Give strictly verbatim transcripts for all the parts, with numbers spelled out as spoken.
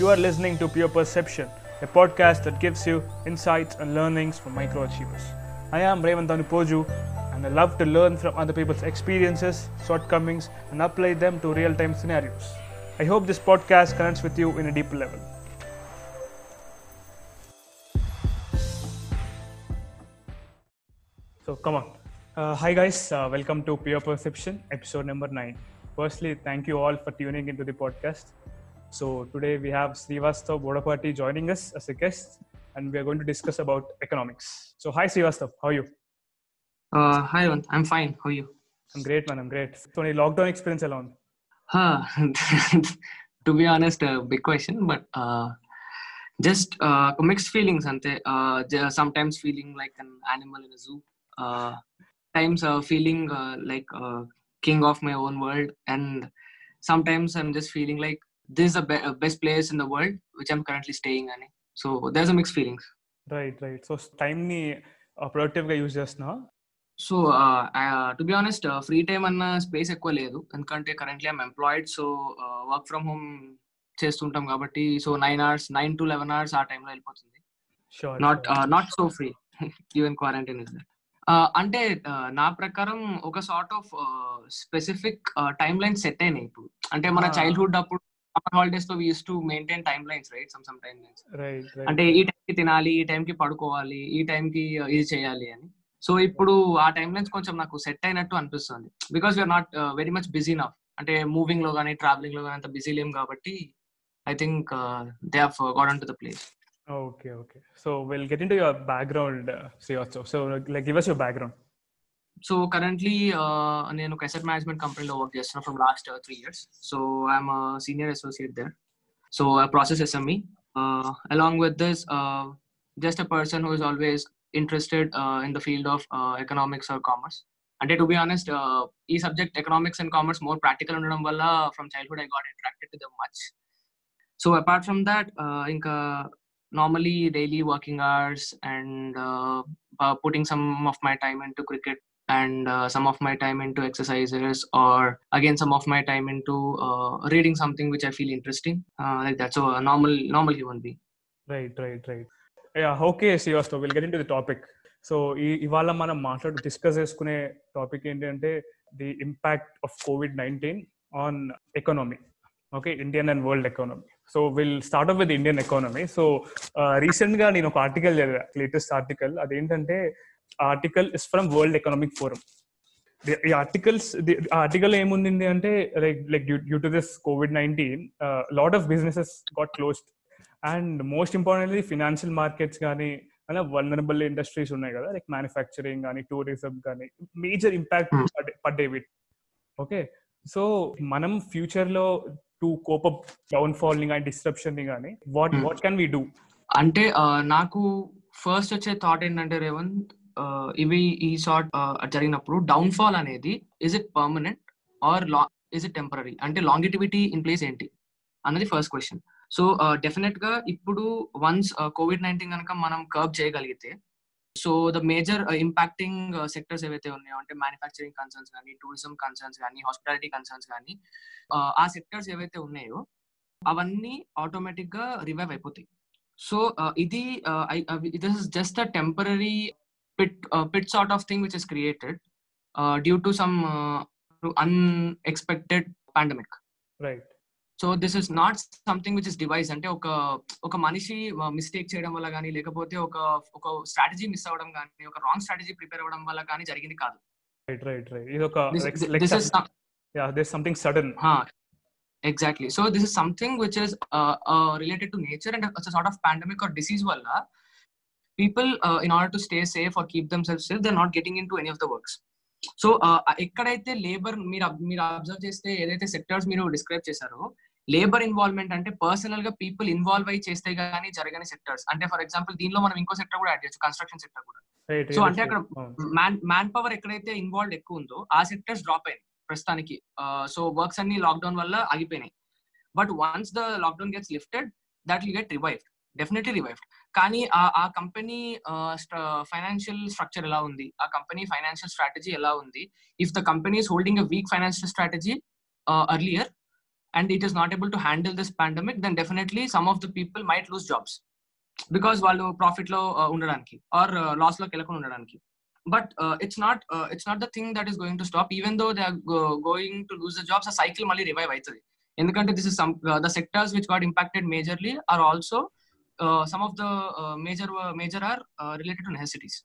You are listening to Pure Perception, a podcast that gives you insights and learnings from microachievers. I am Raymond Tanupoju, and I love to learn from other people's experiences, shortcomings, and apply them to real-time scenarios. I hope this podcast connects with you in a deeper level. So come on. Uh, hi guys, uh, welcome to Pure Perception, episode number nine. Firstly, thank you all for tuning into the podcast. So today we have Srivastav Bodhapati joining us as a guest, and we are going to discuss about economics. So hi Srivastav, how are you? Uh, hi, man. I'm fine. How are you? I'm great, man. I'm great. So any lockdown experience alone? Huh. To be honest, a big question, but uh, just uh, mixed feelings. Ante, uh, sometimes feeling like an animal in a zoo. Uh, times uh, feeling uh, like uh, king of my own world, and sometimes I'm just feeling like this is the be- best place in the world which I'm currently staying in. So there's a mixed feelings. Right, right. So time ni uh, productive ga use chestunna. So uh, uh, to be honest, uh, free time anna space ekku ledu, endukante currently I'm employed, so uh, work from home chestuntam kabatti, so nine hours, nine to eleven hours aa time lo elipothundi. Sure. Not uh, not so free. Even quarantine is there. అంటే నా ప్రకారం ఒక sort of specific time line set అయినాయి ఇప్పుడు. అంటే మన childhood అప్పుడు summer holidays లో we use to maintain time lines, right? Some some time lines, అంటే ఈ టైం కి తినాలి, ఈ టైం కి పడుకోవాలి, ఈ టైం కి ఇది చేయాలి అని. సో ఇప్పుడు ఆ టైమ్ లైన్స్ కొంచెం నాకు సెట్ అయినట్టు అనిపిస్తుంది, because we're not very much busy now. అంటే మూవింగ్ లో కానీ ట్రావెలింగ్ లో కానీ అంత బిజీ లేం కాబట్టి I think they have gotten to the place. Okay, okay. So we'll get into your background, uh, Srivastav. So like, give us your background. So currently, uh, I'm in an asset management company lo work chestunna from last uh, three years. So I'm a senior associate there. So I process S M E. Uh, along with this, uh, just a person who is always interested uh, in the field of uh, economics or commerce. And to be honest, uh, ee subject economics and commerce more practical undadam valla from childhood I got attracted to them much. So apart from that, uh, inka normally daily working hours and uh, uh, putting some of my time into cricket and uh, some of my time into exercises, or again some of my time into uh, reading something which I feel interesting, uh, like that. So a normal normal human being. Right, right, right. Yeah, okay, Srivastav, we'll get into the topic. So ఇవాళ మనం మాట్లాడు discuss చేసుకునే topic ఏంటంటే the impact of COVID nineteen on economy. Okay, Indian and world economy. So will start up with Indian economy. So recent గా నేను ఒక article చదివా, latest article. అదేంటంటే article is from World Economic Forum. ఈ articles article ఏముంది అంటే like like due to this COVID nineteen lot of businesses got closed, and most importantly financial markets కానీ అలా వల్నరబుల్ ఇండస్ట్రీస్ ఉన్నాయి కదా, లైక్ మ్యానుఫ్యాక్చరింగ్ కానీ tourism కానీ మేజర్ ఇంపాక్ట్ పడ్డేవి. ఓకే, సో మనం ఫ్యూచర్ లో to cope up downfall ni and disruption ni gaani what hmm. what can we do? Ante uh, naaku first vache thought endante Revan, uh, ivi ee sort jariginapudu downfall anedi is it permanent or lo- is it temporary, ante longevity in place enti anadi first question. So uh, definite ga ippudu once uh, covid nineteen ganaka manam curb cheyagalite, so the major uh, impacting uh, sectors evaithe unnayo ante manufacturing concerns gaani, tourism concerns gaani, hospitality concerns gaani, aa sectors evaithe unnayo avanni automatic ga revive ayipotayi. So idi this is just a temporary pit uh, pit sort of thing which is created uh, due to some uh, unexpected pandemic, right? So this is not something which is devised. అంటే ఒక ఒక మనిషి mistake చేయడం వల్ల కానీ, లేకపోతే ఒక ఒక స్ట్రాటజీ మిస్ అవ్వడం కానీ, ఒక రాంగ్ స్ట్రాటజీ ప్రిపేర్ అవ్వడం వల్ల కానీ జరిగింది కాదు. Right, right, right. ఇది ఒక this is yeah there something sudden. హా, exactly. So this is something which is related to nature and it's a sort of pandemic or disease వల్ల people in order to stay safe or keep themselves safe they are not getting into any of the works. So ఎక్కడైతే labour మీరు మీరు observe చేస్తే ఏదైతే sectors మీరు describe చేశారో, labour involvement అంటే personal గా పీపుల్ ఇన్వాల్వ్ అయి చేస్తే గానీ జరగని సెక్టర్స్. అంటే ఫర్ ఎగ్జాంపుల్ దీనిలో మనం ఇంకో సెక్టర్ కూడా యాడ్ చేయొచ్చు, కన్స్ట్రక్షన్ సెక్టర్ కూడా. సో అంటే అక్కడ మ్యాన్ మ్యాన్ పవర్ ఎక్కడైతే ఇన్వాల్వ్ ఎక్కువ ఉందో ఆ సెక్టర్స్ డ్రాప్ అయినాయి ప్రస్తుతానికి. సో వర్క్స్ అన్ని లాక్డౌన్ వల్ల ఆగిపోయినాయి, but once the lockdown gets lifted that will get revived, definitely revived. కానీ ఆ కంపెనీ ఫైనాన్షియల్ స్ట్రక్చర్ ఎలా ఉంది, ఆ కంపెనీ ఫైనాన్షియల్ స్ట్రాటజీ ఎలా ఉంది, if the company is holding a weak financial strategy earlier and it is not able to handle this pandemic, then definitely some of the people might lose jobs because వాళ్ళు ప్రాఫిట్లో ఉండడానికి are లాస్లోకి వెళ్ళకుండా ఉండడానికి. But uh, it's not uh, it's not the thing that is going to stop, even though they are go- going to lose the jobs. A cycle mali revive aitadi endukante this is some uh, the sectors which got impacted majorly are also uh, some of the uh, major uh, major are uh, related to necessities.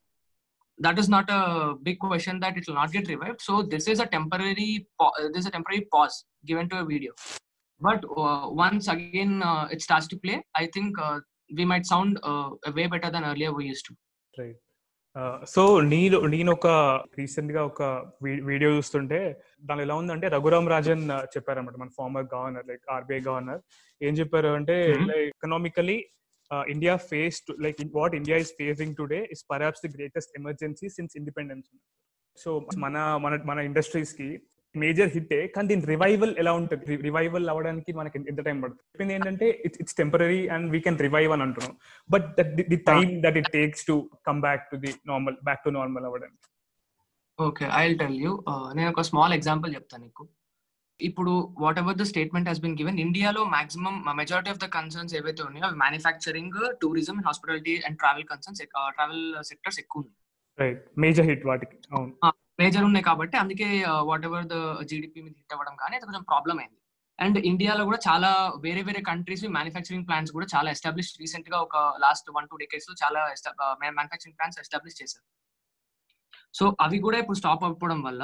That is not a big question that it will not get revived. So this is a temporary pa- this is a temporary pause given to a video, but uh, once again uh, it starts to play, I think uh, we might sound uh, way better than earlier we used to, right? So నేను నేను ఒక రీసెంట్గా ఒక video చూస్తుంటే దాని ఎలా ఉందంటే రఘురామ్ రాజన్ చెప్పారనమాట, మన former governor, like RBI governor. ఏం చెప్పారు అంటే like economically India faced like what India is facing today is perhaps the greatest emergency since independence. So మన మన మన ఇండస్ట్రీస్కి మేజర్ హిట్టే, కానీ దీని రివైవల్ ఎలా ఉంటుంది, రివైవల్ అవ్వడానికి మనకి ఎంత టైం పడుతుంది? చెప్పింది ఏంటంటే it's it's temporary and we can revive అని అంటున్నాం, but that the time that it takes to come back to the normal back to normal అవ్వడానికి. Okay, I will tell you. నేను ఒక స్మాల్ ఎగ్జాంపుల్ చెప్తాను నీకు. ఇప్పుడు whatever the statement has been given, ఇండియాలో maximum majority of the concerns ఏవైతే ఉన్నాయో అవి manufacturing, tourism, hospitality and travel concerns, travel sectors ఎక్కువ ఉన్నాయి. రైట్, మేజర్ హిట్ వాటికి. అవును, మేజర్ ఉన్నాయి కాబట్టి అందుకే వాట్ ఎవర్ ద జీడిపి మీద హిట్ అవ్వడం కానీ అది కొంచెం ప్రాబ్లం అయింది. అండ్ ఇండియాలో కూడా చాలా వేరే వేరే కంట్రీస్ మ్యానుఫ్యాక్చరింగ్ ప్లాంట్స్ కూడా చాలా ఎస్టాబ్లిష్ రీసెంట్ గా ఒక లాస్ట్ వన్ టూ డెకేడ్స్ లో చాలా మ్యానుఫ్యాక్చరింగ్ ప్లాంట్స్ ఎస్టాబ్లిష్ చేశారు. సో అవి కూడా ఇప్పుడు స్టాప్ అవ్వడం వల్ల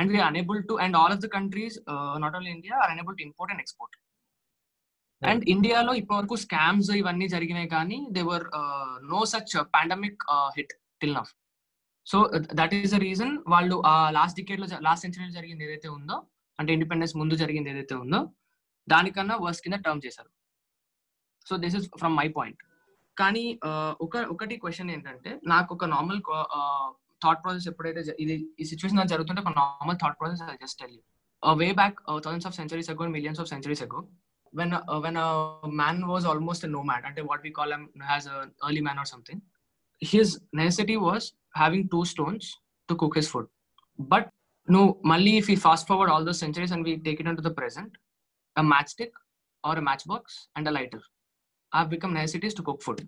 and we are unable to and all of the countries not only India are unable to import and export. And ఇండియాలో ఇప్పటి వరకు స్కామ్స్ ఇవన్నీ జరిగినాయి కానీ they were no such pandemic hit till now. So that is the reason వాళ్ళు ఆ last decade లో last సెంచరీలో జరిగింది ఏదైతే ఉందో, అంటే ఇండిపెండెన్స్ ముందు జరిగింది ఏదైతే ఉందో దానికన్నా వర్స్ కింద టర్మ్ చేశారు. So this is from my point. కానీ ఒక ఒకటి క్వశ్చన్ ఏంటంటే, నాకు ఒక నార్మల్ థాట్ ప్రాసెస్ ఎప్పుడైతే ఇది ఈ సిచ్యువేషన్ నాకు జరుగుతుంటే ఒక normal thought process I just tell you. Way back thousands of centuries ago, millions of centuries ago, when uh, when a man was almost a nomad, అంటే what we call him as an early man or something, his necessity was having two stones to cook his food. But no, only if we fast forward all those centuries and we take it into the present, a matchstick or a matchbox and a lighter have become necessities to cook food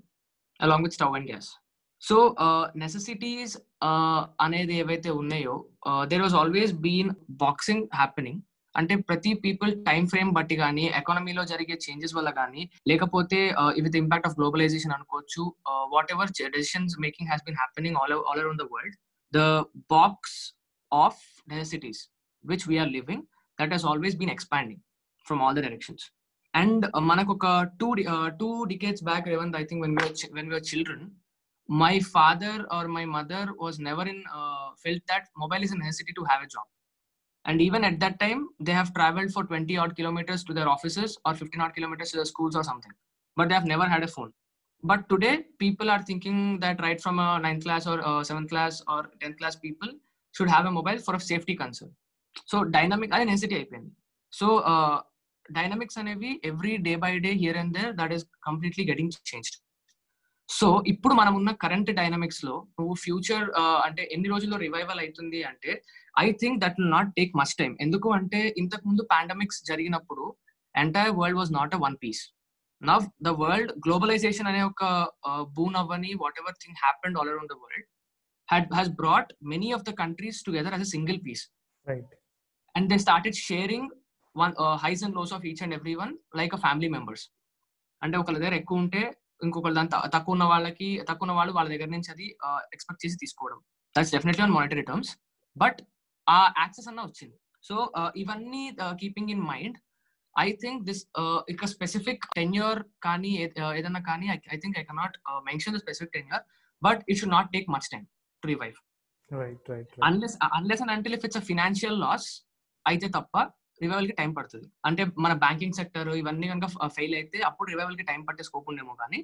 along with stove and gas. So uh, necessities అనేది ఏవైతే ఉన్నాయో, there was always been boxing happening. అంటే ప్రతి people time frame బట్టి కానీ, ఎకానమీలో జరిగే changes వల్ల కానీ, లేకపోతే విత్ ఇంపాక్ట్ ఆఫ్ గ్లోబలైజేషన్ అనుకోవచ్చు, whatever decisions making has been happening all all around the world, the box of necessities which we're living that has always been expanding from all the directions. And మనకు ఒక two two decades back, even I think when we when we are children, my father or my mother was never in felt that mobile is a necessity to have a job. And even at that time, they have traveled for twenty odd kilometers to their offices or fifteen odd kilometers to their schools or something. But they have never had a phone. But today, people are thinking that right from a ninth class or a seventh class or tenth class people should have a mobile for a safety concern. So dynamic, I necessity అయిపోయింది. So uh, dynamics అనేవి every day by day here and there, that is completely getting changed. So ఇప్పుడు మనం ఉన్న current dynamics లో నువ్వు future అంటే ఎన్ని రోజుల్లో రివైవల్ అవుతుంది అంటే, I think that will not take much time. ఎందుకు అంటే ఇంతకు ముందు పాండమిక్స్ జరిగినప్పుడు entire world was not a one piece. Now the world globalisation అనే ఒక బూన్ అవ్వని whatever thing happened all around the world has brought many of the countries together as a single piece, and they started sharing one highs and lows of each and every one like a family members. అంటే ఒకళ్ళ దగ్గర ఎక్కువ ఉంటే ఇంకొకళ్ళు దాని తక్కువ ఉన్న వాళ్ళకి తక్కువ ఉన్న వాళ్ళు వాళ్ళ దగ్గర నుంచి అది ఎక్స్పెక్ట్ చేసి తీసుకోవడం, that's definitely on monetary terms, but ఆ యాక్సెస్ అన్న వచ్చింది. సో ఇవన్నీ keeping in mind, I think this ఇక స్పెసిఫిక్ టెన్యూర్ కానీ ఏదన్నా కానీ I think I cannot mention the specific tenure, but it should not take much time to revive unless unless and until if it's a financial loss అయితే తప్ప revival కి time పడుతుంది. అంటే మన బ్యాంకింగ్ సెక్టర్ ఇవన్నీ కనుక ఫెయిల్ అయితే అప్పుడు రివైవల్ కి టైం పట్టే స్కోప్ ఉండేమో కానీ,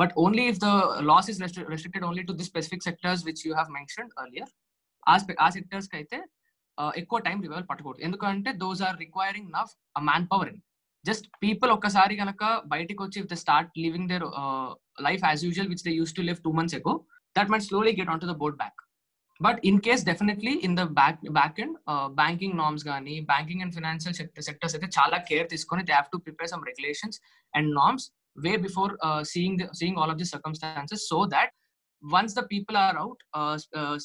but only if the loss is restricted only to the specific sectors which you have mentioned earlier, ఆ సెక్టర్స్ కి అయితే ఎక్కువ టైం రివైవల్ పట్టకూడదు. ఎందుకంటే those are requiring enough man power. In just people ఒక్కసారి కనుక బయటకు వచ్చి if the start living their life as usual which they use to live two months ago, that might slowly get on to the boat back. But in case definitely in the back back and banking norms కానీ banking and financial sectors అయితే చాలా care తీసుకొని they have to prepare some regulations and norms way before seeing seeing all of the circumstances so that once the people are out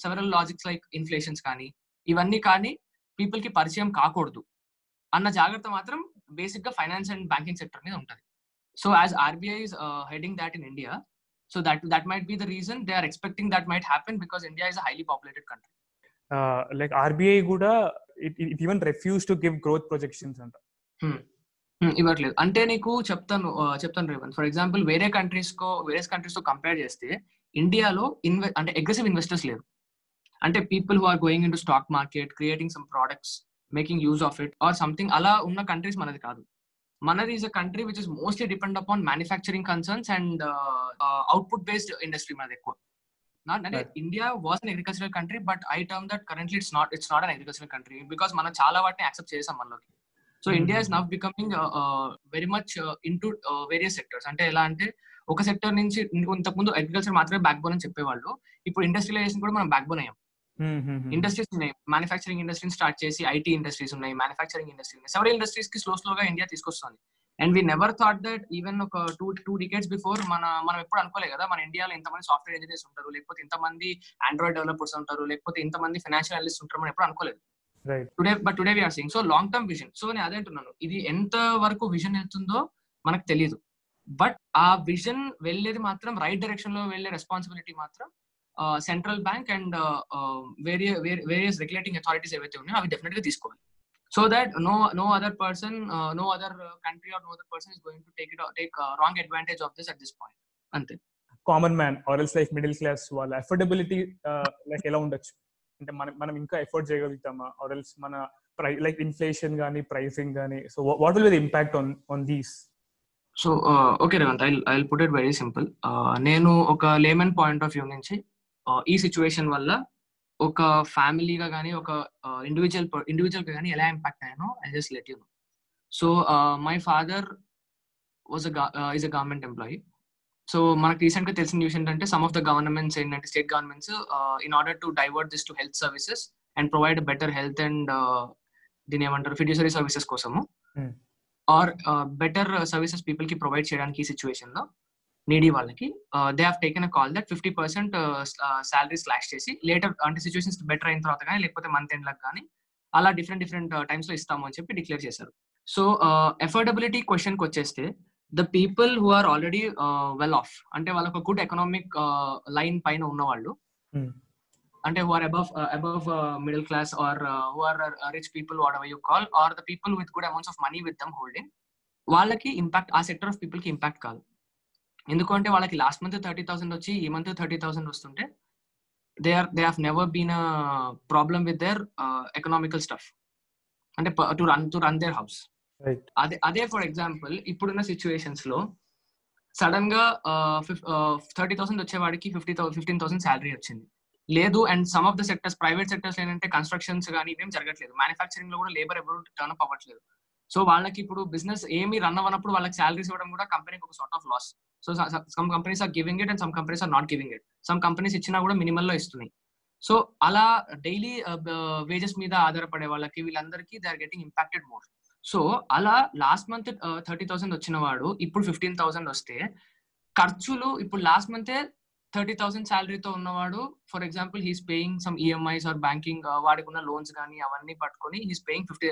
several logics like inflations కానీ ఇవన్నీ కానీ people కి పరిచయం కాకూడదు అన్న జాగ్రత్త మాత్రం బేసిక్ గా ఫైనాన్స్ అండ్ బ్యాంకింగ్ సెక్టర్ మీద ఉంటుంది. So as R B I is uh, heading that in India, so that that might be the reason they are expecting that might happen because India is a highly populated country. Uh, like R B I Guda, it, it even refused to give growth projections. Anta. Hmm. Hmm. Ivarle. Ante niku cheptanu cheptanu Revan. For example, various countries ko various countries to compare chesthe India lo inve- ante aggressive investors levu. Ante people who are going into stock market, creating some products, making use of it or something ala unna countries manadi kaadu. Manad is a country which is mostly dependent upon manufacturing concerns and uh, uh, output-based industry. Manad ekko. Not that right. India was an agricultural country, but I term that currently it's not. It's not an agricultural country because mana chala vatni accept chesam manloki. So mm-hmm. India is now becoming uh, uh, very much uh, into uh, various sectors. Ante ela ante oka sector nunchi inta mundu agriculture maatrame backbone ani cheppe vallu. Ippudu industrialization kuda manam backbone ayyam. Industries ఉన్నాయి, manufacturing ఇండస్ట్రీని start చేసి IT industries ఉన్నాయి, manufacturing industry ఉన్నాయి, several industries కి slow స్లోగా India తీసుకొస్తుంది. And we never thought that even ఒక two two decades before మన మనం ఎప్పుడు అనుకోలేదు కదా మన ఇండియాలో ఇంతమంది సాఫ్ట్వేర్ ఇంజనీర్స్ ఉంటారు, లేకపోతే ఇంతమంది ఆండ్రాయిడ్ డెవలపర్స్ ఉంటారు, లేకపోతే ఇంతమంది ఫైనాన్షియల్ అనలిస్ట్ ఉంటారు, మనం ఎప్పుడు అనుకోలేదు. Today but today we are seeing so long term vision. So నేను అదే అంటున్నాను, ఇది ఎంత వరకు విజన్ వెళ్తుందో మనకు తెలియదు, బట్ ఆ విజన్ వెళ్ళేది మాత్రం రైట్ డైరెక్షన్ లో వెళ్ళే రెస్పాన్సిబిలిటీ మాత్రం central bank and various various regulating authorities ఏవైతే ఉన్నాయో అవి డెఫినెట్గా తీసుకోవాలి. So that no no other person no other country or no other person is going to take it take wrong advantage of this at this point. అంతే common man or else like middle class వాళ్ళ affordability like ఎలా ఉండొచ్చు అంటే మనం మనం ఇంకా afford చేయగలుగుతామా or else మన ప్రై లైక్ ఇన్ఫ్లేషన్ కానీ ప్రైసింగ్ కానీ so what will be the impact on on these. So okay Revanth, I I will put it very simple. నేను ఒక లేమన్ పాయింట్ ఆఫ్ వ్యూ నుంచి ఈ సిచ్యువేషన్ వల్ల ఒక ఫ్యామిలీగా కానీ ఒక ఇండివిజువల్ ఇండివిజువల్గా కానీ ఎలా ఇంపాక్ట్ అయ్యానో I just let you know. So my father was is a government employee. So మనకు రీసెంట్గా తెలిసిన న్యూస్ ఏంటంటే సమ్ ఆఫ్ ద గవర్నమెంట్స్ ఏంటంటే state governments in order to divert this to health services and provide better health and దీని ఏమంటారు fiduciary services కోసము or better services పీపుల్కి provide చేయడానికి ఈ సిచ్యువేషన్లో నీడీ వాళ్ళకి they have taken a call that fifty percent salary slash చేసి later అంటే సిచ్యువేషన్స్ బెటర్ అయిన తర్వాత కానీ లేకపోతే మంత్ ఎండ్లకు కానీ అలా డిఫరెంట్ డిఫరెంట్ టైమ్స్లో ఇస్తాము అని చెప్పి డిక్లేర్ చేశారు. సో ఎఫోర్డబిలిటీ క్వశ్చన్కి వచ్చేస్తే the people who are already well off అంటే వాళ్ళకు గుడ్ ఎకనామిక్ లైన్ పైన ఉన్నవాళ్ళు అంటే who are above above middle class or who are rich people whatever you call or the people with good amounts of money with them holding వాళ్ళకి impact ఆ sector of పీపుల్కి impact కాదు. ఎందుకంటే వాళ్ళకి last month thirty thousand వచ్చి ఈ month thirty thousand వస్తుంటే they are they have never been a problem with their economical stuff అంటే to run to run their house. అదే అదే ఫర్ ఎగ్జాంపుల్ ఇప్పుడున్న సిచ్యువేషన్స్ లో సడన్ గా థర్టీ థౌసండ్ వచ్చేవాడికి ఫిఫ్టీ ఫిఫ్టీన్ థౌసండ్ శాలరీ వచ్చింది లేదు. And some of the sectors private sectors ఏంటంటే కన్స్ట్రక్షన్స్ కానీ ఇవేం జరగట్లేదు, మ్యానుఫ్యాక్చరింగ్ లో కూడా లేబర్ ఎవరు టర్న్ అప్ అవ్వట్లేదు. సో వాళ్ళకి ఇప్పుడు బిజినెస్ ఏమి రన్ అవ్వనప్పుడు వాళ్ళకి శాలరీస్ ఇవ్వడం కూడా కంపెనీకి ఒక sort of loss. So some companies are giving it and some companies are not giving it. Some companies ఇచ్చినా కూడా మినిమల్లో ఇస్తున్నాయి. సో అలా డైలీ వేజెస్ మీద ఆధారపడే వాళ్ళకి వీళ్ళందరికీ they are getting impacted more. So అలా లాస్ట్ మంత్ థర్టీ థౌసండ్ వచ్చిన వాడు ఇప్పుడు ఫిఫ్టీన్ థౌసండ్ వస్తే ఖర్చులు ఇప్పుడు లాస్ట్ మంతే థర్టీ థౌసండ్ శాలరీతో ఉన్నవాడు for example he's paying some EMIs or banking వాడికి ఉన్న లోన్స్ కానీ అవన్నీ పట్టుకొని he's paying fifty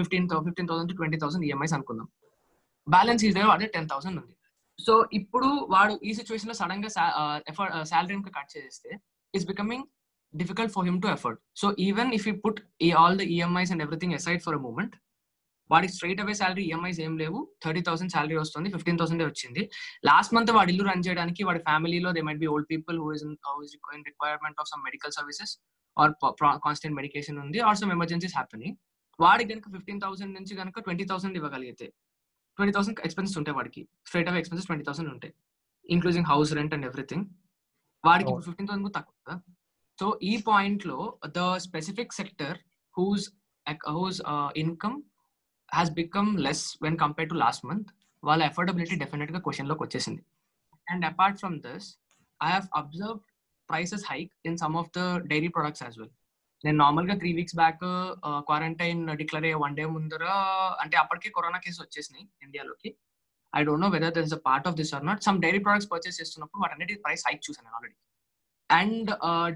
fifteen fifteen thousand to twenty thousand EMIs అనుకుందాం. బ్యాలెన్స్ ఈజ్ దగ్గర అదే టెన్ థౌసండ్ ఉంది. సో ఇప్పుడు వాడు ఈ సిచ్యువేషన్ లో సడన్ గా శాలరీ కట్ చేస్తే it's becoming difficult for him to afford. So even if you put all the EMIs and everything aside for a moment వాడికి స్ట్రైట్ అవే శాలరీ ఈఎంఐస్ ఏం లేవు, థర్టీ థౌసండ్ శాలరీ వస్తుంది, fifteen thousand వచ్చింది. Last month వాడి ఇల్లు run చేయడానికి వాడి ఫ్యామిలీలో they might be old people who is in requirement of some medical services or constant medication ఉంది ఆర్ సమ్ ఎమర్జెన్సీస్ హ్యాపెనింగ్. వాడికి కనుక ఫిఫ్టీన్ థౌసండ్ నుంచి కనుక ట్వంటీ థౌసండ్ ఇవ్వగలిగితే ట్వంటీ థౌసండ్ ఎక్స్పెన్సెస్ ఉంటాయి, వాడికి straight away expenses twenty thousand ఉంటాయి including house rent and everything. వాడికి ఇప్పుడు ఫిఫ్టీన్ థౌసండ్ కూడా తక్కువ కదా. సో ఈ పాయింట్ లో the specific sector whose whose income has become less when compare to last month వాళ్ళ ఎఫోర్డబిలిటీ డెఫినెట్ గా క్వశ్చన్ లోకి వచ్చేసింది. And apart from this I have observed prices hike in some of the dairy products as well. నేను నార్మల్గా three weeks back quarantine declare అయ్యే one day ముందర, అంటే అప్పటికే కరోనా కేసు వచ్చేసినాయి ఇండియాలోకి. I don't know whether there is a part of this or not. Some dairy products purchase చేస్తున్నప్పుడు వాటన్నిటి ప్రైస్ హైక్ చూసాను నేను ఆల్రెడీ. అండ్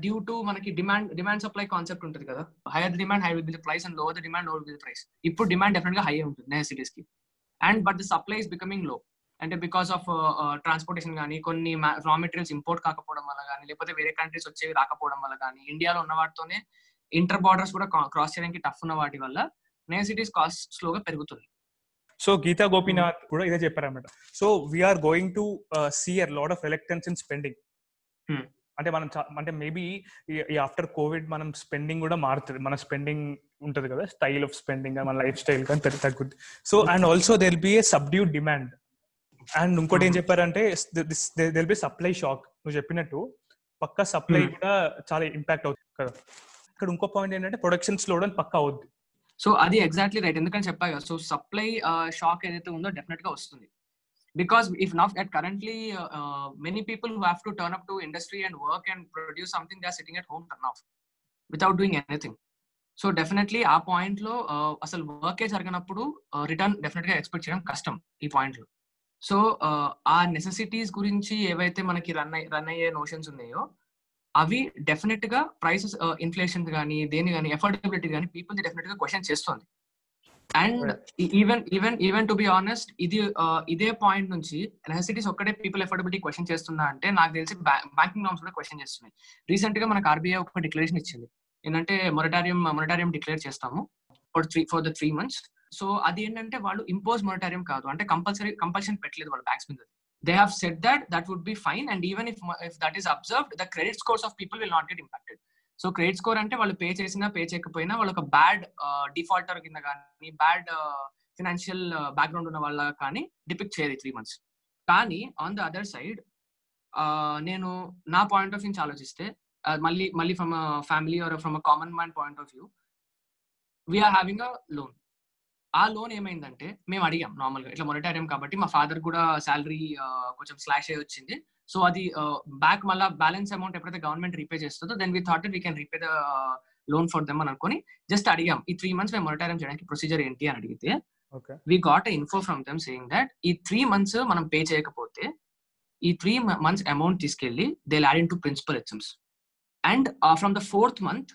డ్యూ టు మనకి డిమాండ్ డిమాండ్ సప్లై కాన్సెప్ట్ ఉంటుంది కదా, higher demand high will be the price and lower the demand lower will be the price. ఇప్పుడు demand డెఫినెట్గా high ఉంటుంది నైన్ సిటీస్కి, and but the supply is becoming low, అంటే because of transportation కానీ, కొన్ని రా మెటీరియల్స్ ఇంపోర్ట్ కాకపోవడం వల్ల కానీ, లేకపోతే వేరే కంట్రీస్ వచ్చేవి రాకపోవడం వల్ల కానీ, ఇండియాలో ఉన్న వాటితోనే ఇంటర్ బార్డర్స్ కూడా క్రాస్ చేయడానికి టఫ్ ఉన్న వాటి వల్ల మెయిన్ సిటీస్ కాస్ట్ స్లోగా పెరుగుతుంది. సో గీతా గోపీనాథ్ కూడా ఇదే చెప్పారన్నమాట. So we are going to see a lot of reluctance in spending. అంటే మనం అంటే మేబీ ఆఫ్టర్ కోవిడ్ మనం స్పెండింగ్ కూడా మారుతుంది, మన స్పెండింగ్ ఉంటుంది కదా, స్టైల్ ఆఫ్ స్పెండింగ్ మన లైఫ్ స్టైల్ కానీ తగ్గుద్ది. So and also there be a subdue demand. And ఇంకోటి ఏం చెప్పారంటే దెర్ బి సప్లై షాక్, నువ్వు చెప్పినట్టు పక్కా సప్లై కూడా చాలా ఇంపాక్ట్ అవుతుంది కదా. ఇక్కడ ఇంకో పాయింట్ ఏంటంటే ప్రొడక్షన్ స్లో డౌన్ పక్కా అవుద్ది. సో అది ఎగ్జాక్ట్లీ రైట్, ఎందుకంటే చెప్పా కదా, సో సప్లై షాక్ ఏదైతే ఉందో డెఫినెట్ గా వస్తుంది. Because if not at currently many people who have to turn up to industry and work and produce something, they are sitting at home turn off without doing anything. So definitely ఆ point లో అసలు వర్కే జరిగినప్పుడు return definite గా expect చేయడం కష్టం ఈ point లో. సో ఆ నెసెసిటీస్ గురించి ఏవైతే మనకి రన్ అయ్యే రన్ అయ్యే నోషన్స్ ఉన్నాయో అవి డెఫినెట్ గా ప్రైసెస్ ఇన్ఫ్లేషన్ కానీ దేని కానీ ఎఫోర్డబిలిటీ కానీ పీపుల్ డెఫినెట్ గా క్వశ్చన్ చేస్తుంది. And even even even to be honest ఇది ఇదే పాయింట్ నుంచి నెసెసిటీస్ ఒక్కడే పీపుల్ ఎఫోర్డబిలిటీ క్వశ్చన్ చేస్తున్నా అంటే నాకు తెలిసి బ్యాంకింగ్ నామ్స్ కూడా క్వశ్చన్ చేస్తున్నాయి. రీసెంట్ గా మనకు ఆర్బీఐ ఒక డిక్లరేషన్ ఇచ్చింది ఏంటంటే మొరటారియం మొరటారియం డిక్లేర్ చేస్తాము for three for the three months. So అది ఏంటంటే వాళ్ళు ఇంపోజ్ మొరటారియం కాదు, అంటే కంపల్సరీ కంపల్షన్ పెట్టలేదు వాళ్ళు బ్యాంక్స్ మీద. They have said that that would be fine, and even if if that is observed, the credit scores of people will not get impacted. So credit score ante vallu pay chesina pay cheyakapoyina vallu oka bad uh, defaulter kinda gaani bad uh, financial uh, background unna valla kaani depict cheyadi three months. Kaani on the other side uh, nenu na point of view ni alochiste uh, malli malli from a family or from a common man point of view, we are having a loan. ఆ loan ఏమైందంటే మేము అడిగాం నార్మల్గా ఇట్లా మొరటారియం కాబట్టి మా father కూడా salary కొంచెం స్లాష్ అయ్యి వచ్చింది. సో అది బ్యాక్ మళ్ళీ బ్యాలెన్స్ అమౌంట్ ఎప్పుడైతే గవర్నమెంట్ రీపే చేస్తుందో then we thought we can repay the loan for them అని అనుకుని జస్ట్ అడిగాం ఈ త్రీ మంత్స్ మేము మొరటారియం చేయడానికి ప్రొసీజర్ ఏంటి అని అడిగితే we got a info from them saying that ఈ త్రీ మంత్స్ మనం పే చేయకపోతే ఈ త్రీ మంత్స్ అమౌంట్ తీసుకెళ్ళి they will add in to principal exams and from the fourth month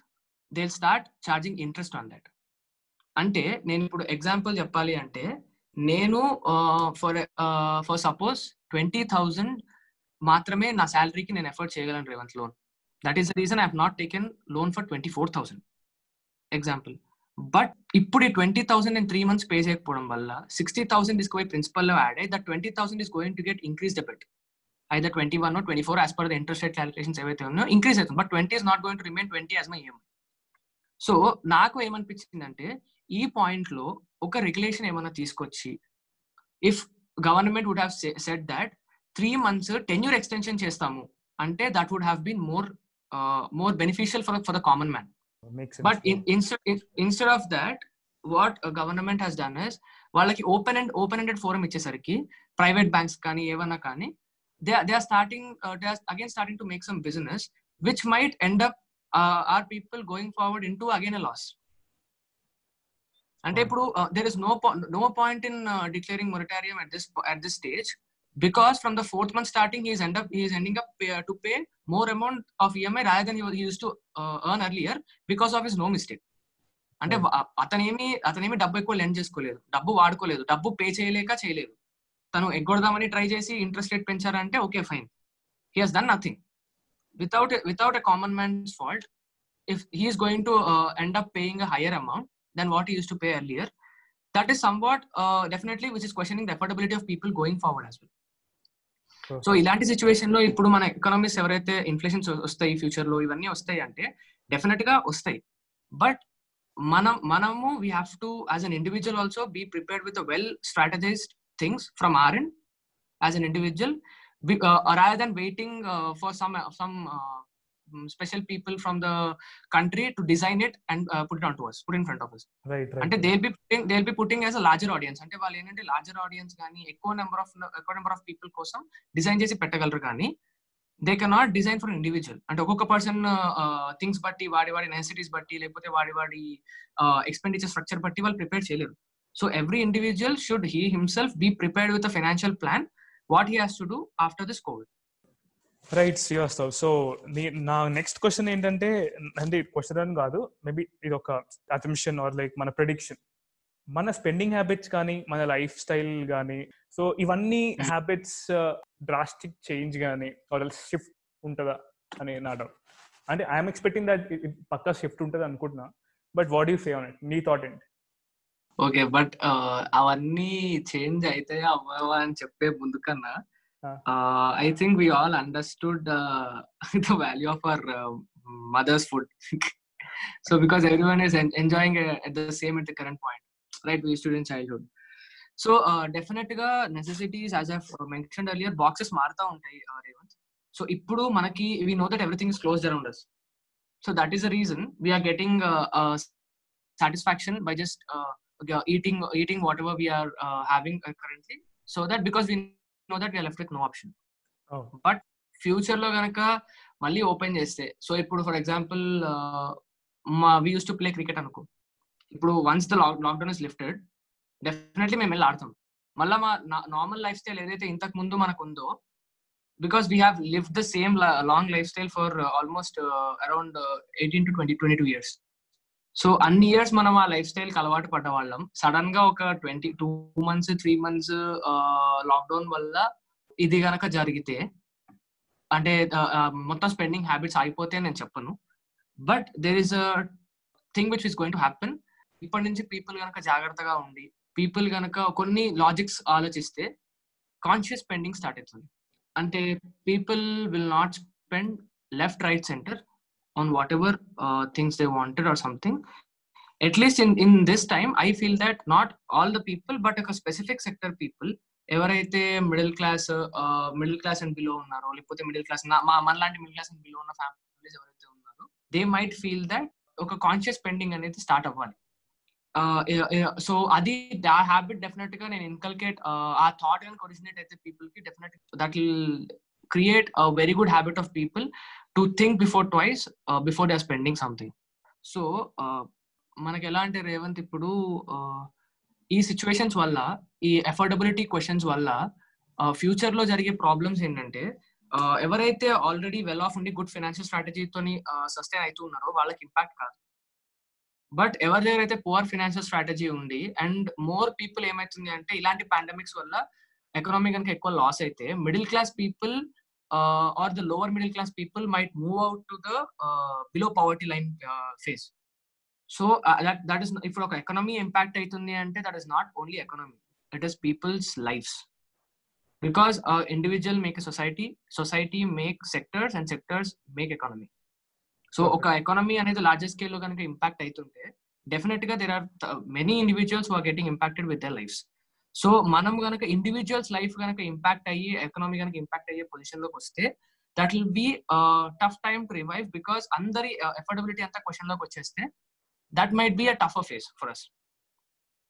they will start charging interest on that. అంటే నేను ఇప్పుడు example చెప్పాలి అంటే నేను for for suppose twenty thousand మాత్రమే నా శాలరీకి నేను ఎఫర్ట్ చేయగలను Revanth loan. That is the reason I have not taken loan for twenty four thousand example. But ఇప్పుడు ఈ ట్వంటీ థౌసండ్ నేను త్రీ మంత్స్ పే చేయకపోవడం వల్ల సిక్స్టీ థౌసండ్ తీసుకుపోయి ప్రిన్సిపల్లో యాడ్ అయ్యి that twenty thousand is going to get increase the bet అయితే twenty one twenty four as per the interest rate calculations ఏవైతే ఉన్నాయో ఇంక్రీజ్ అవుతుంది. But twenty is not going to remain twenty as my EMI. So నాకు ఏమనిపించిందంటే ఈ point లో ఒక regulation ఏమైనా తీసుకొచ్చి if government would have said that three months tenure extension చేస్తాము అంటే that would have been more more beneficial for for the common man. But instead of that what government has done is వాళ్ళకి open and open ended forum ఇచ్చేసరికి private banks కానీ ఏవైనా కానీ they they are starting they are again starting to make some business which might end up or people going forward in to again a loss. అంటే ఇప్పుడు there is no no point in declaring moratorium at this at this stage because from the fourth month starting he's end up he's ending up to pay more amount of EMI rather than he used to earn earlier because of his no mistake. అంటే అతనేమి అతనేమి డబ్బు ఎక్కువ lend చేసుకోలేదు, డబ్బు వాడుకోలేదు, డబ్బు pay చేయలేక చేయలేదు. తను ఎగ్గొడదామని ట్రై చేసి ఇంట్రెస్ట్ రేట్ పెంచారంటే okay fine, he has done nothing without without a common man's fault. If he is going to uh, end up paying a higher amount than what he used to pay earlier, that is somewhat uh, definitely which is questioning the affordability of people going forward as well. Sure. So ilanti situation lo ippudu mana economists evaraithe inflation ostayi future lo ivanni ostayi ante definitely ga ostayi, but manam manamu we have to as an individual also be prepared with a well strategized things from our end as an individual. We, uh, rather than waiting uh, for some uh, some uh, special people from the country to design it and uh, put it on to us, put it in front of us. Right, right. And they'll be putting, they'll be putting as a larger audience. అంటే వాళ్ళు ఏంటంటే larger audience గాని ఎక్కువ number of ఎక్కువ number of people కోసం design చేసి పెట్టగలరు. కానీ they can not design for individual. అంటే ఒక్కొక్క పర్సన్ థింగ్స్ బట్టి, వాడి వాడి నెసెసిటీస్ బట్టి, లేకపోతే వాడి వాడి ఎక్స్పెండిచర్ స్ట్రక్చర్ బట్టి వాళ్ళు ప్రిపేర్ చేయలేరు. So every individual should he himself be prepared with a financial plan what he has to do after this COVID. Right, Srivastav. So na next question entante andi question an gaadu, maybe idu oka assumption or like mana prediction, mana spending habits gaani mana lifestyle gaani, so ivanni habits uh, drastic change gaani or else shift untada ani na doubt. And I am expecting that pakka shift untada anukuntunna, but what do you say on it? Nee thought enti okay, but అవన్నీ change అయితే అవ్వవా అని చెప్పే ముందు కన్నా I think we all understood the value of our mother's food. So because everyone is enjoying at the same at the current point, right? We student childhood. So definite గా necessities as I mentioned earlier boxes మారుతూ ఉంటాయి Revanth. So ఇప్పుడు మనకి we know that everything is closed around us. So that is the reason we are getting satisfaction by just Uh, eating eating whatever we are uh, having uh, currently, so that because we know that we are left with no option. Oh. But future lo ganaka malli open cheste, so ippudu for example uh, ma, we used to play cricket anuko. Ippudu once the lock, lockdown is lifted, definitely mem ella aadtam malla ma normal lifestyle edaithe intak mundu manakundo, because we have lived the same la- long lifestyle for uh, almost uh, around uh, eighteen to twenty, twenty-two years. So అన్ని years మనం ఆ life స్టైల్కి అలవాటు పడ్డ వాళ్ళం. Sudden గా ఒక twenty two months three months lockdown వల్ల ఇది గనక జరిగితే, అంటే మొత్తం స్పెండింగ్ హ్యాబిట్స్ అయిపోతే నేను చెప్పను, but there is a thing which is going to happen. ఇప్పటి నుంచి పీపుల్ గనక జాగ్రత్తగా ఉండి, పీపుల్ గనక కొన్ని లాజిక్స్ ఆలోచిస్తే కాన్షియస్ స్పెండింగ్ స్టార్ట్ అవుతుంది. అంటే people will not spend left right centre on whatever uh, things they wanted or something. At least in in this time I feel that not all the people but a specific sector people, evaraithe middle class uh, middle class and below unnaro, lepothe middle class man lanti middle class and below unna families evaraithe unnaro, they might feel that oka conscious spending anedi start avvali. uh, yeah, yeah. So adi da habit definitely ga nen inculcate uh, a thought and originate aithe people ki definitely that will create a very good habit of people to think before twice uh, before they are spending something. So manaki ela ante Revanth ippudu ee situations valla, ee affordability questions valla future lo jarige problems endante evaraithe already well off undi good financial strategy toni sustain aitu unnaro vallaki impact kaadu, but ever there aithe poor financial strategy undi and more people em aitundi ante ilanti pandemics valla economic ganka ekku loss aithe middle class people Uh, or the lower middle class people might move out to the uh, below poverty line uh, phase. So uh, that that is, if like economy impact aitundi ante that is not only economy, it is people's lives, because a uh, individual make a society, society make sectors and sectors make economy. So okay, oka economy anedi larger scale lo ganaka impact aitunte definitely there are th- many individuals who are getting impacted with their lives. So మనం గనక individuals life గనక impact అయ్యి economy గనక impact అయ్యే position లోకి వస్తే that will be tough time to revive, because అందరి affordability అంతా క్వశ్చన్ లోకి వచ్చేస్తే that might be a tougher face for us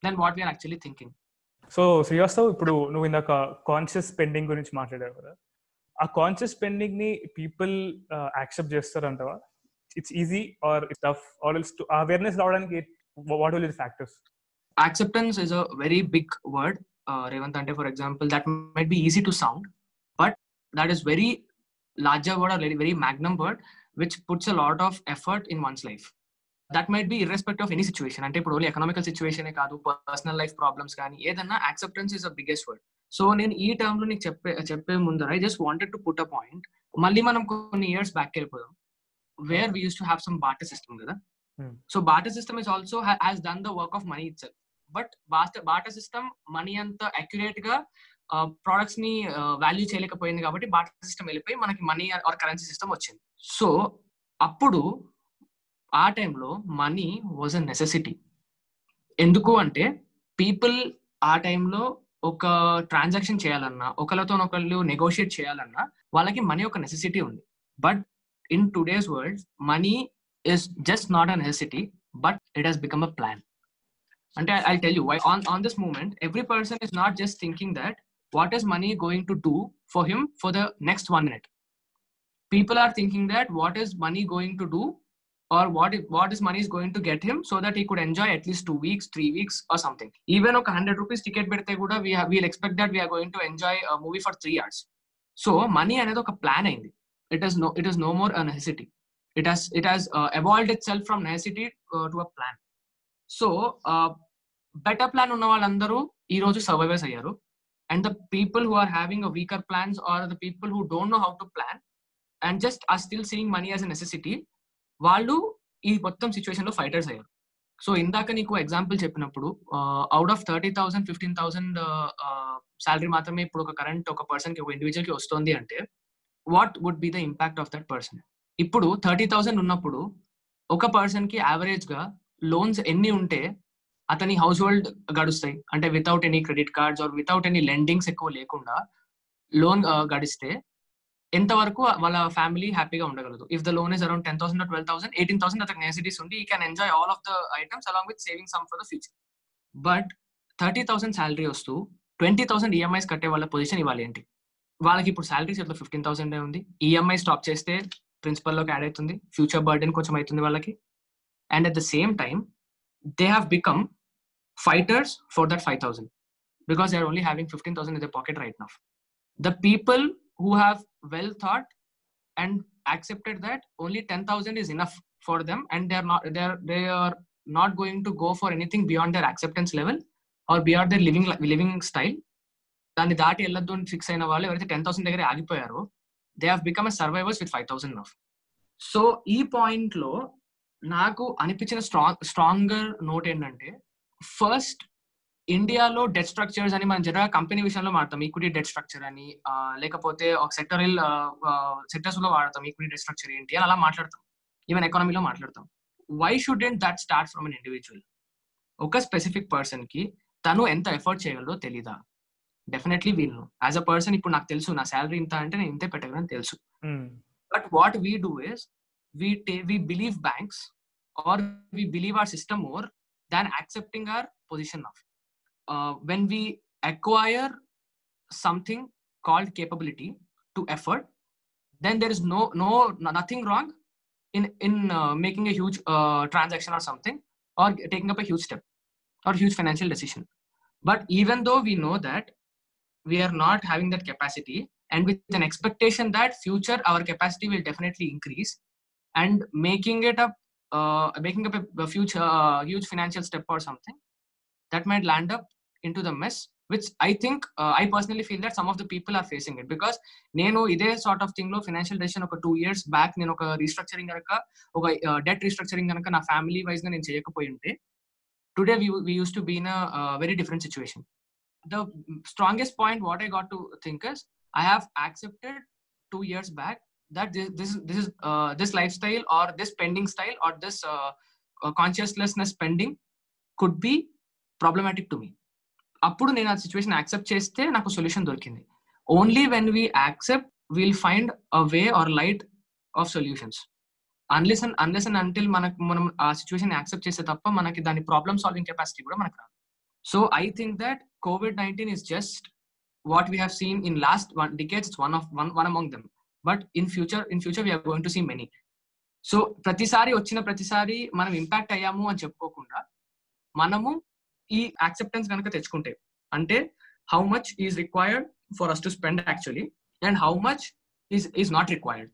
then what we are actually thinking. So Srivastav, ఇప్పుడు నువ్వు ఇందాక కాన్షియస్ స్పెండింగ్ గురించి మాట్లాడావు కదా, ఆ కాన్షియస్ స్పెండింగ్ ని పీపుల్ యాక్సెప్ట్ చేస్తారంటవా? It's easy or it's tough or else to awareness రావడానికి what will be the factors? Acceptance is a very big word, uh, Revanth, ante for example that might be easy to sound, but that is very larger word or very, very magnum word which puts a lot of effort in one's life. That might be irrespective of any situation, ante ippudu only economical situation e kaadu, personal life problems gaani edanna, acceptance is the biggest word. So nen ee term lo nik cheppe cheppe mundara I just wanted to put a point. Malli manam konni years back kelipodam where we used to have some barter system kada. hmm. So barter system is also ha- has done the work of money itself. But barter barter system money అంత accurate గా products ని value చేయలేకపోయింది కాబట్టి barter system వెళ్ళిపోయి మనకి money or currency system వచ్చింది. So అప్పుడు ఆ టైంలో మనీ వాజ్ అ నెసెసిటీ. ఎందుకు అంటే పీపుల్ ఆ టైంలో ఒక ట్రాన్సాక్షన్ చేయాలన్నా, ఒకరితో ఒకళ్ళు నెగోషియేట్ చేయాలన్నా వాళ్ళకి మనీ ఒక నెసెసిటీ ఉంది. But in today's world money is just not a necessity, but it has become a plan. And I'll tell you why. On on this moment, every person is not just thinking that what is money going to do for him for the next one minute. people are thinking that what is money going to do, or what if, what is money is going to get him, so that he could enjoy at least two weeks, three weeks, or something. Even if one hundred rupees ticket bedte kuda, we have, we'll expect that we are going to enjoy a movie for three hours. So money anedi oka plan ayindi. It is no, it is no more a necessity. It has, it has uh, evolved itself from necessity uh, to a plan. So uh, better plan unna vallandaru ee roju survivors ayyaru, and the people who are having a weaker plans, or the people who don't know how to plan and just are still seeing money as a necessity, వాళ్ళు ఈ మొత్తం situation లో fighters అయ్యారు. So ఇందాక నీకు example చెప్పినప్పుడు out of thirty thousand fifteen thousand salary మాత్రమే ఇప్పుడు ఒక కరెంట్ ఒక పర్సన్ కి, ఒక ఇండివిజువల్ కి వస్తుంది అంటే what would be the impact of that person? ఇప్పుడు థర్టీ థౌసండ్ ఉన్నప్పుడు ఒక పర్సన్ కి యావరేజ్ గా లోన్స్ ఎన్ని ఉంటే అతని హౌస్ హోల్డ్ గడుస్తాయి అంటే without any credit cards or without any lendings ఎక్కువ లేకుండా లోన్ గడిస్తే ఎంతవరకు వాళ్ళ ఫ్యామిలీ హ్యాపీగా ఉండగలదు? If the loan is around ten thousand twelve thousand eighteen thousand అతనికి నెసిటీస్ ఉండి ఈ can enjoy all of the items along with saving some for the future. But thirty thousand salary వస్తూ twenty thousand EMIs కట్టే వాళ్ళ position ఇవాళ ఏంటి? వాళ్ళకి ఇప్పుడు శాలరీ చేతిలో ఫిఫ్టీన్ థౌసండ్ ఉంది, ఈఎంఐ స్టాప్ చేస్తే ప్రిన్సిపల్లోకి యాడ్ అవుతుంది, ఫ్యూచర్ బర్డెన్ కొంచెం అవుతుంది వాళ్ళకి. And at the same time they have become fighters for that five thousand because they are only having fifteen thousand in their pocket right now. The people who have well thought and accepted that only ten thousand is enough for them, and they are not they are they are not going to go for anything beyond their acceptance level or beyond their living living style. Dani daati elladdu and fix aina vaalle evaithe ten thousand degare aagipoyaro, they have become a survivors with five thousand now. So ee point lo నాకు అనిపించిన strong stronger note ఏంటంటే, first ఇండియాలో debt structures అని మనం జనరల్గా company విషయంలో వాడతాం equity debt structure అని, లేకపోతే ఒక సెక్టరల్ సెక్టర్స్ లో వాడతాం ఈక్విటీ డెట్ స్ట్రక్చర్ ఏంటి అని అలా మాట్లాడతాం, ఈవెన్ ఎకానమీలో మాట్లాడతాం. Why shouldn't that start from an individual? ఒక స్పెసిఫిక్ పర్సన్ కి తను ఎంత ఎఫర్ట్ చేయగలదో తెలీదా? డెఫినెట్లీ వీళ్ళు యాజ్ అ పర్సన్ ఇప్పుడు నాకు తెలుసు నా శాలరీ ఇంత అంటే నేను ఇంతే పెట్టగలను తెలుసు, but what we do is we t- we believe banks or we believe our system more than accepting our position now. Uh, when we acquire something called capability to effort, then there is no no nothing wrong in in uh, making a huge uh, transaction or something, or taking up a huge step or huge financial decision. But even though we know that we are not having that capacity, and with an expectation that future our capacity will definitely increase, and making it up uh, making up a, a huge uh, huge financial step or something that might land up into the mess, which I think uh, I personally feel that some of the people are facing it, because nenu ide sort of thing lo financial decision oka two years back nenu oka restructuring ganaka oka debt restructuring ganaka na family wise ga nenu cheyakapoyi unte today we we used to be in a uh, very different situation. The strongest point what I got to think is I have accepted two years back that this this is this is uh, this lifestyle or this spending style or this uh, uh, consciousness spending could be problematic to me. Appudu nenu aa situation accept chesthe naku solution dorikindi. Only when we accept we'll find a way or light of solutions. Unless and unless and until manaku manam aa situation accept chesthe tappa manaki dani problem solving capacity kuda manaku raadu. So I think that covid nineteen is just what we have seen in last one decades, it's one of one, one among them. But in future in future we are going to see many. So pratisari ochina pratisari manam impact ayyamu ani cheptukunda manamu ee acceptance ganaka techukunte ante how much is required for us to spend actually and how much is is not required.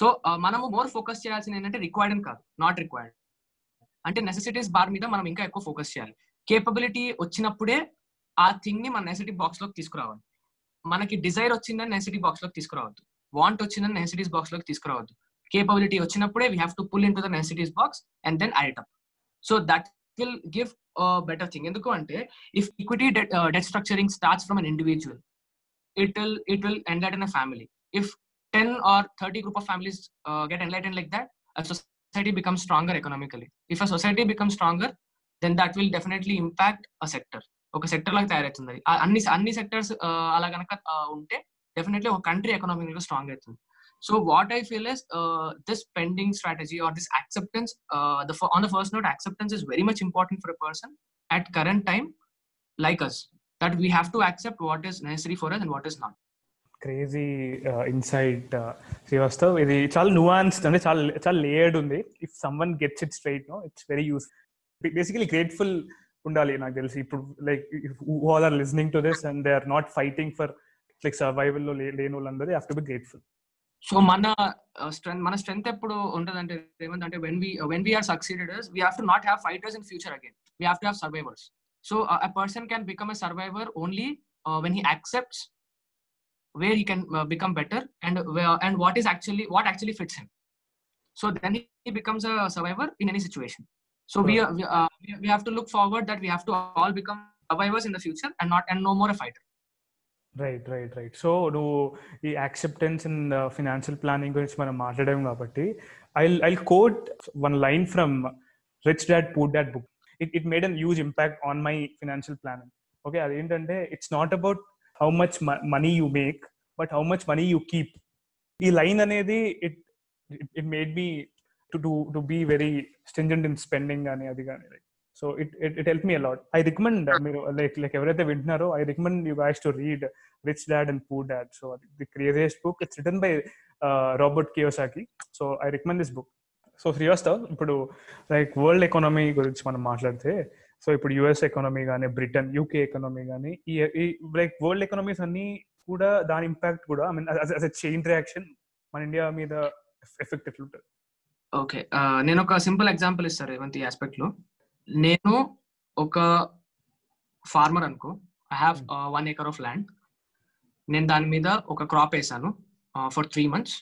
So uh, manamu more focus cheyalsina enante required and not required ante necessities bar meeda manam inka ekko focus cheyali. Capability ochinapude aa thing ni mana necessity box loki tiskuravadu, manaki desire ochindani necessity box loki tiskuravadu, want వచ్చిన necessities box లోకి తీసుకురావద్దు. Capability వచ్చినప్పుడే we have to pull into the necessities box and then add it up. So that will give a better thing. ఎందుకు అంటే if equity debt, uh, debt structuring starts from an individual, it will it will enlighten a family. If ten or thirty group of families uh, get enlightened like that, a society becomes stronger economically. If a society becomes stronger, then that will definitely impact a sector. ఒక sector లాగా తయారవుతుంది. అన్ని అన్ని sectors అలా గనక ఉంటే definitely our country economy is strong at all. So what I feel is uh, this spending strategy or this acceptance uh, the on the first note acceptance is very much important for a person at current time like us, that we have to accept what is necessary for us and what is not. Crazy insight Srivastav. ఇది చాలా nuanced, అంటే చాలా చాలా layered ఉంది. If someone gets it straight no it's very use basically grateful ఉండాలి నాకు తెలిసి. ఇప్పుడు like who all are listening to this and they are not fighting for like సర్వైవల్లో లేని వాళ్ళందరూ have to be grateful. So మన strength మన strength ఎప్పుడు ఉంటదంటే ఏమంటే when we when we are succeeders we have to not have fighters in future again, we have to have survivors. So a person can become a survivor only when he accepts where he can uh, become better and uh, and what is actually what actually fits him. So then he, he becomes a survivor in any situation. So yeah. we are, we, uh, we, we have to look forward that we have to all become survivors in the future and not and no more a fighter. Right, right, right. So do the acceptance in the financial planning guys mana maatladam kabatti I'll I'll quote one line from Rich Dad Poor Dad book. It it made a huge impact on my financial planning. Okay, అదేంటంటే it's not about how much money you make but how much money you keep. ఈ line అనేది it it made me to to be very stringent in spending కానీ అది కానీ. So it it it help me a lot. I recommend మీరు like like ఎవరైతే వింటున్నారో I recommend you guys to read rich dad and poor dad. So the craziest book, it's written by Robert Kiyosaki. So I recommend this book. So Srivastav, ఇప్పుడు like world economy గురించి మనం మాట్లాడితే, so ఇప్పుడు US economy కానీ Britain UK economy కానీ ఈ like world economies అన్ని కూడా దాని ఇంపాక్ట్ కూడా I mean as a chain reaction మన ఇండియా మీద ఎఫెక్ట్ ఎట్లుంటుంది? ఓకే, నేను ఒక సింపుల్ ఎగ్జాంపుల్ ఇస్తాను రేవంత్ ఈ ఆస్పెక్ట్ లో. నేను ఒక ఫార్మర్ అనుకో, I have one acre of land. నేను దాని మీద ఒక క్రాప్ వేసాను for three months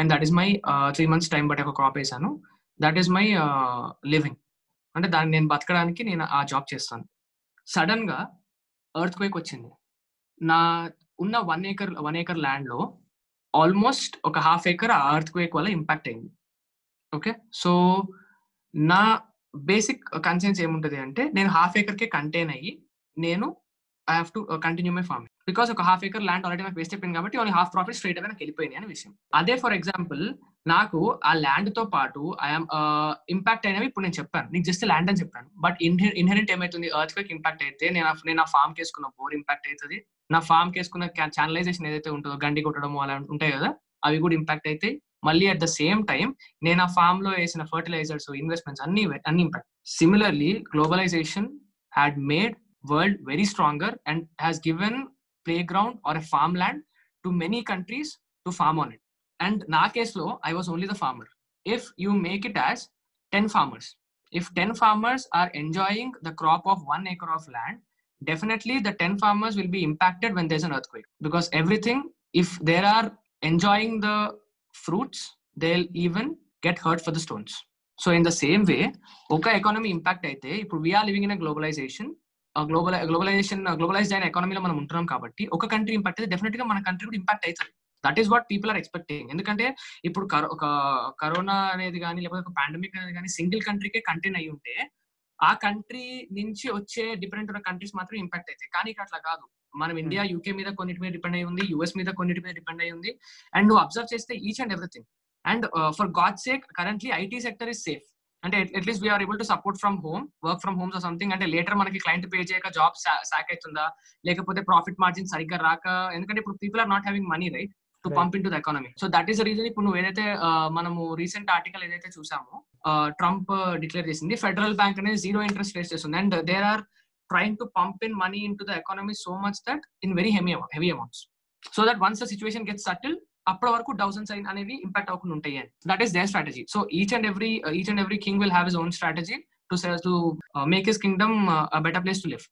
and that is my three months time బట్టి ఒక క్రాప్ వేసాను. దట్ ఈస్ మై లివింగ్, అంటే దాన్ని నేను బతకడానికి నేను ఆ జాబ్ చేస్తాను. సడన్ గా ఎర్త్ క్వేక్ వచ్చింది. నా ఉన్న one acre one acre land లో ఆల్మోస్ట్ ఒక హాఫ్ ఏకర్ ఆ ఎర్త్ క్వేక్ వల్ల ఇంపాక్ట్ అయింది. ఓకే, సో నా బేసిక్ కన్సర్న్స్ ఏముంటది అంటే నేను హాఫ్ ఏకర్కే కంటైన్ అయ్యి నేను I have to continue my farming because ఒక హాఫ్ ఏకర్ ల్యాండ్ ఆల్రెడీ నాకు వేస్ట్ అయిపోయింది కాబట్టి only half profit straight away నాకు వెళ్ళిపోయింది అనే విషయం. అదే ఫర్ ఎగ్జాంపుల్ నాకు ఆ ల్యాండ్ తో పాటు ఐఎమ్ ఇంపాక్ట్ అయినవి ఇప్పుడు నేను చెప్పాను, నీకు జస్ట్ ల్యాండ్ అని చెప్పాను, బట్ ఇన్హె ఇన్హెరెంట్ ఏమైతుంది ఎర్త్ క్వేక్ ఇంపాక్ట్ అయితే నేను నేను నా ఫామ్ కేసుకున్న బోర్ ఇంపాక్ట్ అవుతుంది, నా ఫామ్ కేసుకున్న ఛానలైజేషన్ ఏదైతే ఉంటుందో గండి కొట్టడం అలా ఉంటాయి కదా అవి కూడా ఇంపాక్ట్ అవుతాయి. మళ్ళీ అట్ ద సేమ్ టైం నేను ఆ ఫామ్ లో వేసిన ఫర్టిలైజర్స్ ఇన్వెస్ట్మెంట్స్ అన్ని అన్ని impact. Similarly globalisation had made world very stronger and has given play ground or a farm land to many countries to farm on it. And in my case, I was only the farmer. If you make it as ten farmers, if ten farmers are enjoying the crop of one acre of land, definitely the ten farmers will be impacted when there's an earthquake. Because everything, if they are enjoying the fruits, they'll even get hurt for the stones. So in the same way, okay, economy impact aithe, if we are living in a globalization, a global globalization, a globalized economy lo manam untunnam kabatti, oka country impact aithe definitely mana country kuda impact aitadi. That is what people are expecting. ఎందుకంటే ఇప్పుడు corona అనేది కానీ లేకపోతే ఒక pandemic అనేది కానీ single కంట్రీకే contain అయి ఉంటే ఆ కంట్రీ నుంచి వచ్చే డిపెండెంట్ ఉన్న కంట్రీస్ మాత్రం ఇంపాక్ట్ అవుతాయి. కానీ ఇక్కడ అట్లా కాదు, మనం ఇండియా యూకే మీద కొన్నిటి మీద డిపెండ్ అయి ఉంది, యూఎస్ మీద కొన్నిటి మీద డిపెండ్ అయి ఉంది. అండ్ నువ్వు అబ్జర్వ్ చేస్తే each and everything. And for God sake currently IT sector is safe, అంటే at least we are able to support from home, work from homes or something. అంటే లేటర్ మనకి క్లయింట్ పే చేయక జాబ్ సాక్ అవుతుందా లేకపోతే profit margin సరిగ్గా రాక, ఎందుకంటే ఇప్పుడు people are not having money right to pump into the economy. So that is the reason ipudu edaithe manamu recent article edaithe chusamo Trump declare chesindi federal bank ane zero interest rates chestundi and there are trying to pump in money into the economy so much that in very heavy heavy amounts so that once the situation gets settled appudu varaku thousands anevi impact avukun untayi. That is their strategy. So each and every uh, each and every king will have his own strategy to say to uh, make his kingdom uh, a better place to live.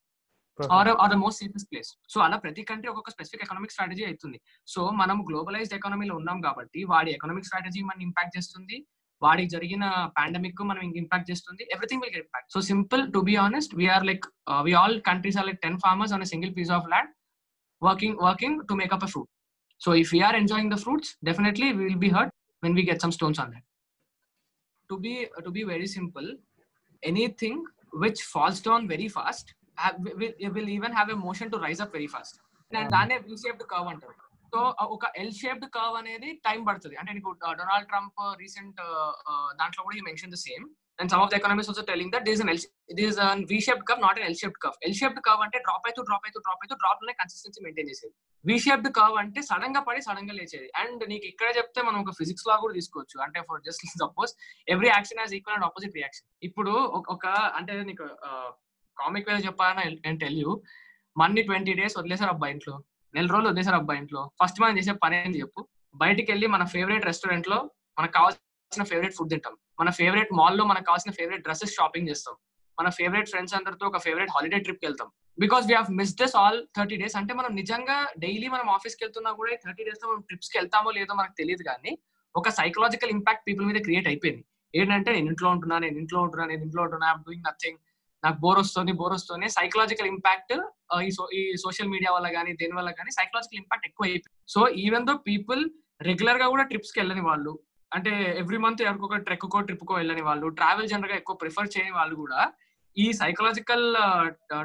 Or, or the most safest place. So అలా ప్రతి country ఒక్కొక్క specific economic strategy అవుతుంది. So మనం globalised ఎకానమీలో ఉన్నాం కాబట్టి వాడి economic strategy మనం ఇంపాక్ట్ చేస్తుంది, వాడికి జరిగిన పాండమిక్ మనం ఇంపాక్ట్ చేస్తుంది, everything will get impact. So simple to be honest we're like we all countries are like ten farmers on a single piece of land working working to make up a fruit. So if we're enjoying the fruits definitely we will be hurt when we get some stones on that. To be to be very simple, anything which falls down very fast will will even have a motion to rise up very fast and dane v shaped curve antaru. So oka L shaped curve anedi time padtadi, ante Donald Trump recent dantlo kuda he mentioned the same And some of the economists also telling that there is an L, there is an V-shaped curve, not an L-shaped curve. L-shaped curve ante drop aytu, drop aytu, drop aytu, drop lone consistency maintain chesedi. V-shaped curve ante sudden ga padi, sudden ga lechedi. And neeku ikkada chepte manam oka physics law kuda iskochu. Ante for just suppose every action has equal and opposite reaction. Ippudu oka ante neeku comic way cheppalana and tell you, మన్ని twenty days వదిలేసారు అబ్బాయి ఇంట్లో, నెల రోజులు వదిలేసారు అబ్బాయి ఇంట్లో. First మనం చేసే పని ఏంటి చెప్పు? బయటికి వెళ్ళి మన ఫేవరెట్ రెస్టారెంట్ లో మనకు కావాల్సిన ఫేవరెట్ ఫుడ్ తింటాం, మన ఫేవరెట్ మాల్ లో మనకు కావాల్సిన ఫేవరెట్ డ్రెస్సెస్ షాపింగ్ చేస్తాం, మన ఫేవరెట్ ఫ్రెండ్స్ అందరితో ఒక ఫేవరెట్ హాలిడే ట్రిప్ కి వెళ్తాం. Because we have miss this all thirty days. అంటే మనం నిజంగా డైలీ మనం ఆఫీస్కి వెళ్తున్నా కూడా థర్టీ డేస్ లో మనం ట్రిప్స్ కి వెళ్తామో లేదో మనకు తెలియదు, కానీ ఒక సైకలాజికల్ ఇంపాక్ట్ పీపుల్ మీద క్రియేట్ అయిపోయింది. ఏంటంటే నేను ఇంట్లో ఉంటున్నా, నేను ఇంట్లో ఉంటున్నా, నేను ఇంట్లో ఉంటున్నా, ఐఎమ్ డూయింగ్ నథింగ్, నాకు బోర్ వస్తుంది, బోర్ వస్తుంది. సైకలాజికల్ ఇంపాక్ట్ ఈ సోషల్ మీడియా వల్ల కానీ దేని వల్ల కానీ సైకలాజికల్ ఇంపాక్ట్ ఎక్కువ అయిపోయింది. So even though people regular గా కూడా ట్రిప్స్ కి వెళ్ళని వాళ్ళు, అంటే ఎవ్రీ మంత్ ఎవరికొక ట్రెక్ కో ట్రిప్ కో వెళ్ళని వాళ్ళు, ట్రావెల్ జనరల్ గా ఎక్కువ ప్రిఫర్ చేయని వాళ్ళు కూడా ఈ సైకలాజికల్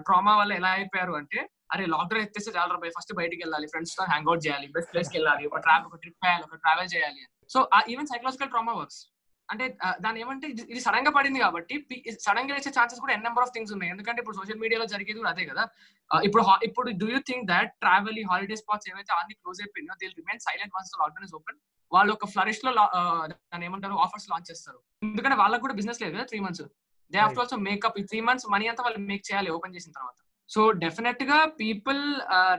ట్రామా వల్ల ఎలా అయిపోయారు అంటే, అరే లాక్డౌన్ ఎత్తేస్తే చాలా పోయి ఫస్ట్ బయటకి వెళ్ళాలి, ఫ్రెండ్స్ తో హ్యాంగ్ అవుట్ చేయాలి, బెస్ట్ ప్లేస్ కి వెళ్ళాలి, ఒక ట్రావెల్ ఒక ట్రిప్ చేయాలి, ఒక ట్రావెల్ చేయాలి అని. So even psychological trauma works అంటే దాని ఏమంటే ఇది సడన్ గా పడింది కాబట్టి సడన్ గా వచ్చే ఛాన్సెస్ కూడా ఎన్ నెంబర్ ఆఫ్ థింగ్స్ ఉన్నాయి. ఎందుకంటే ఇప్పుడు సోషల్ మీడియాలో జరిగేది కూడా అదే కదా. ఇప్పుడు ఇప్పుడు do you think that travel ఈ హాలిడే స్పాట్స్ ఏవైతే అన్ని క్లోజ్ అయిపోయినా they will remain silent once the lockdown is open. వాళ్ళు ఒక ఫ్లరిష్ లో దాని ఏమంటారు ఆఫర్స్ లాంచ్ చేస్తారు, ఎందుకంటే వాళ్ళకి కూడా బిజినెస్ లేదు కదా three months, they have to also make up. ఈ త్రీ మంత్స్ మనీ అంతా వాళ్ళు మేక్ చేయాలి ఓపెన్ చేసిన తర్వాత. సో డెఫినెట్ గా పీపుల్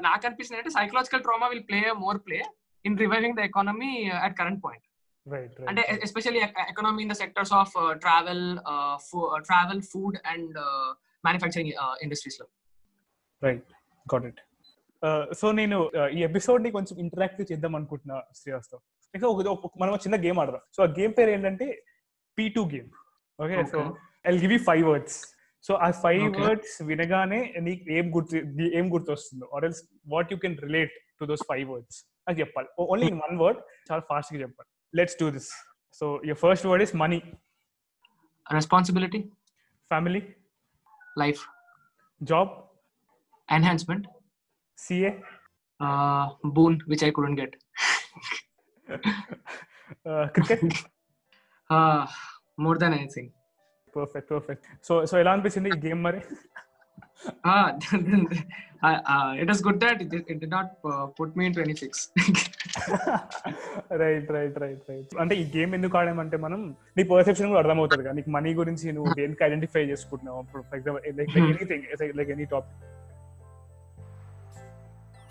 నాకు అనిపిస్తుంది అంటే psychological trauma will play more play in reviving the economy at current point. అంటే especially economy in the sectors of travel travel food and manufacturing industries లో. Right, got it. సో నేను ఈ episode ని కొంచెం interactive చేద్దాం అనుకుంటున్నా శ్రీవాస్తవ్. మనం చిన్న గేమ్ ఆడదాం. సో ఆ గేమ్ పేరు ఏంటంటే P two game. Okay, so I'll give you five words. So ఆ ఫైవ్ వర్డ్స్ వినగానే నీకు ఏం గుర్తు ఏం గుర్తు వస్తుందో or else what you can relate to those five words అది చెప్పాలి. ఓన్లీ ఇన్ వన్ వర్డ్, చాలా ఫాస్ట్ గా చెప్పాలి. Let's do this. So your first word is money. Responsibility. Family. Life. Job. Enhancement. C A. Uh, boon, which I couldn't get. uh, cricket. Uh, more than anything. Perfect, perfect. So, so Elan Pishindi game mare. Ah, uh, uh, it is good that it, it did not uh, put me into any fix. Right right right right అంటే ఈ game ఎందుకు ఆడామంటే మనం నీ perception కూడా అర్థమవుతుంది కదా, నీకు money గురించి నువ్వు దేనికి ఐడెంటిఫై చేసుకుంటున్నావు. For example like anything like any topic.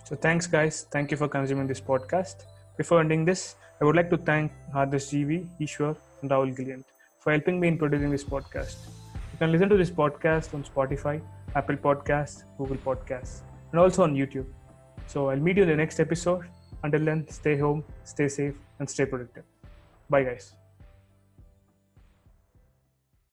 So thanks guys, thank you for consuming this podcast. Before ending this I would like to thank Hardas జీవి, ఈశ్వర్ అండ్ రాహుల్ గిలియంట్ for helping me in producing this podcast. You can listen to this podcast on Spotify, Apple Podcasts, Google Podcasts, and also on YouTube. So I'll meet you in the next episode. Until then, stay home, stay safe, and stay productive. Bye guys.